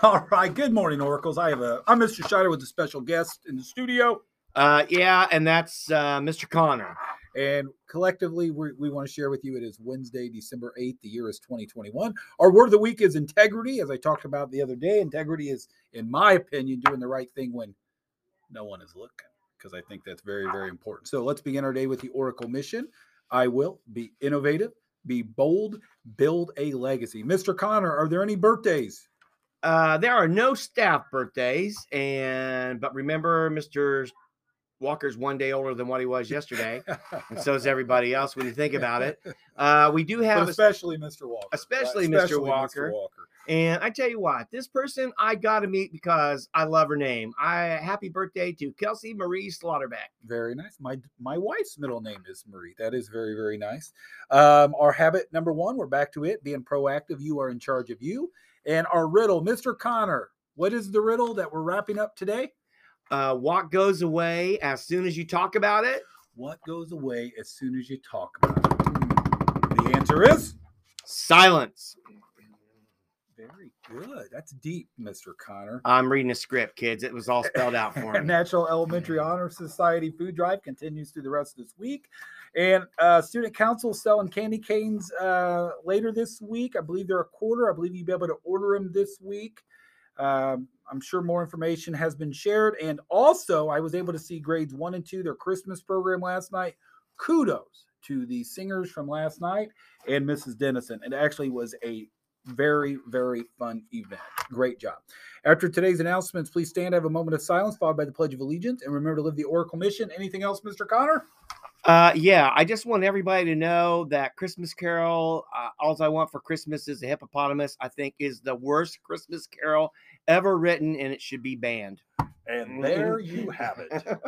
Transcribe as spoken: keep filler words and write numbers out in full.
All right. Good morning, Oracles. I have a, I'm Mister Scheider with a special guest in the studio. Uh, yeah, and that's uh, Mister Connor. And collectively, we, we want to share with you, it is Wednesday, December eighth. The year is twenty twenty-one. Our word of the week is integrity. As I talked about the other day, integrity is, in my opinion, doing the right thing when no one is looking, because I think that's very, very important. So let's begin our day with the Oracle mission. I will be innovative, be bold, build a legacy. Mister Connor, are there any birthdays? Uh, there are no staff birthdays, and but remember, Mister Walker's one day older than what he was yesterday, and so is everybody else when you think about it. Uh, we do have, but especially a, Mister Walker, especially, right? especially Mister Walker. Mister Walker. And I tell you what, this person I got to meet because I love her name. I happy birthday to Kelsey Marie Slaughterback. Very nice. My my wife's middle name is Marie. That is very, very nice. Um, our habit number one, we're back to it, being proactive. You are in charge of you. And our riddle, Mister Connor, what is the riddle that we're wrapping up today? Uh, what goes away as soon as you talk about it? What goes away as soon as you talk about it? The answer is silence. Very good. That's deep, Mister Connor. I'm reading a script, kids. It was all spelled out for me. National Elementary Honor Society Food Drive continues through the rest of this week. And uh, Student Council selling candy canes uh, later this week. I believe they're a quarter. I believe you'll be able to order them this week. Um, I'm sure more information has been shared. And also, I was able to see grades one and two, their Christmas program last night. Kudos to the singers from last night and Missus Dennison. It actually was a very, very fun event. Great job. After today's announcements, please stand, have a moment of silence, followed by the Pledge of Allegiance, and remember to live the Oracle mission. Anything else, Mister Connor? Uh, yeah, I just want everybody to know that Christmas Carol, uh, All I Want for Christmas is a Hippopotamus, I think is the worst Christmas Carol ever written, and it should be banned. And there you have it.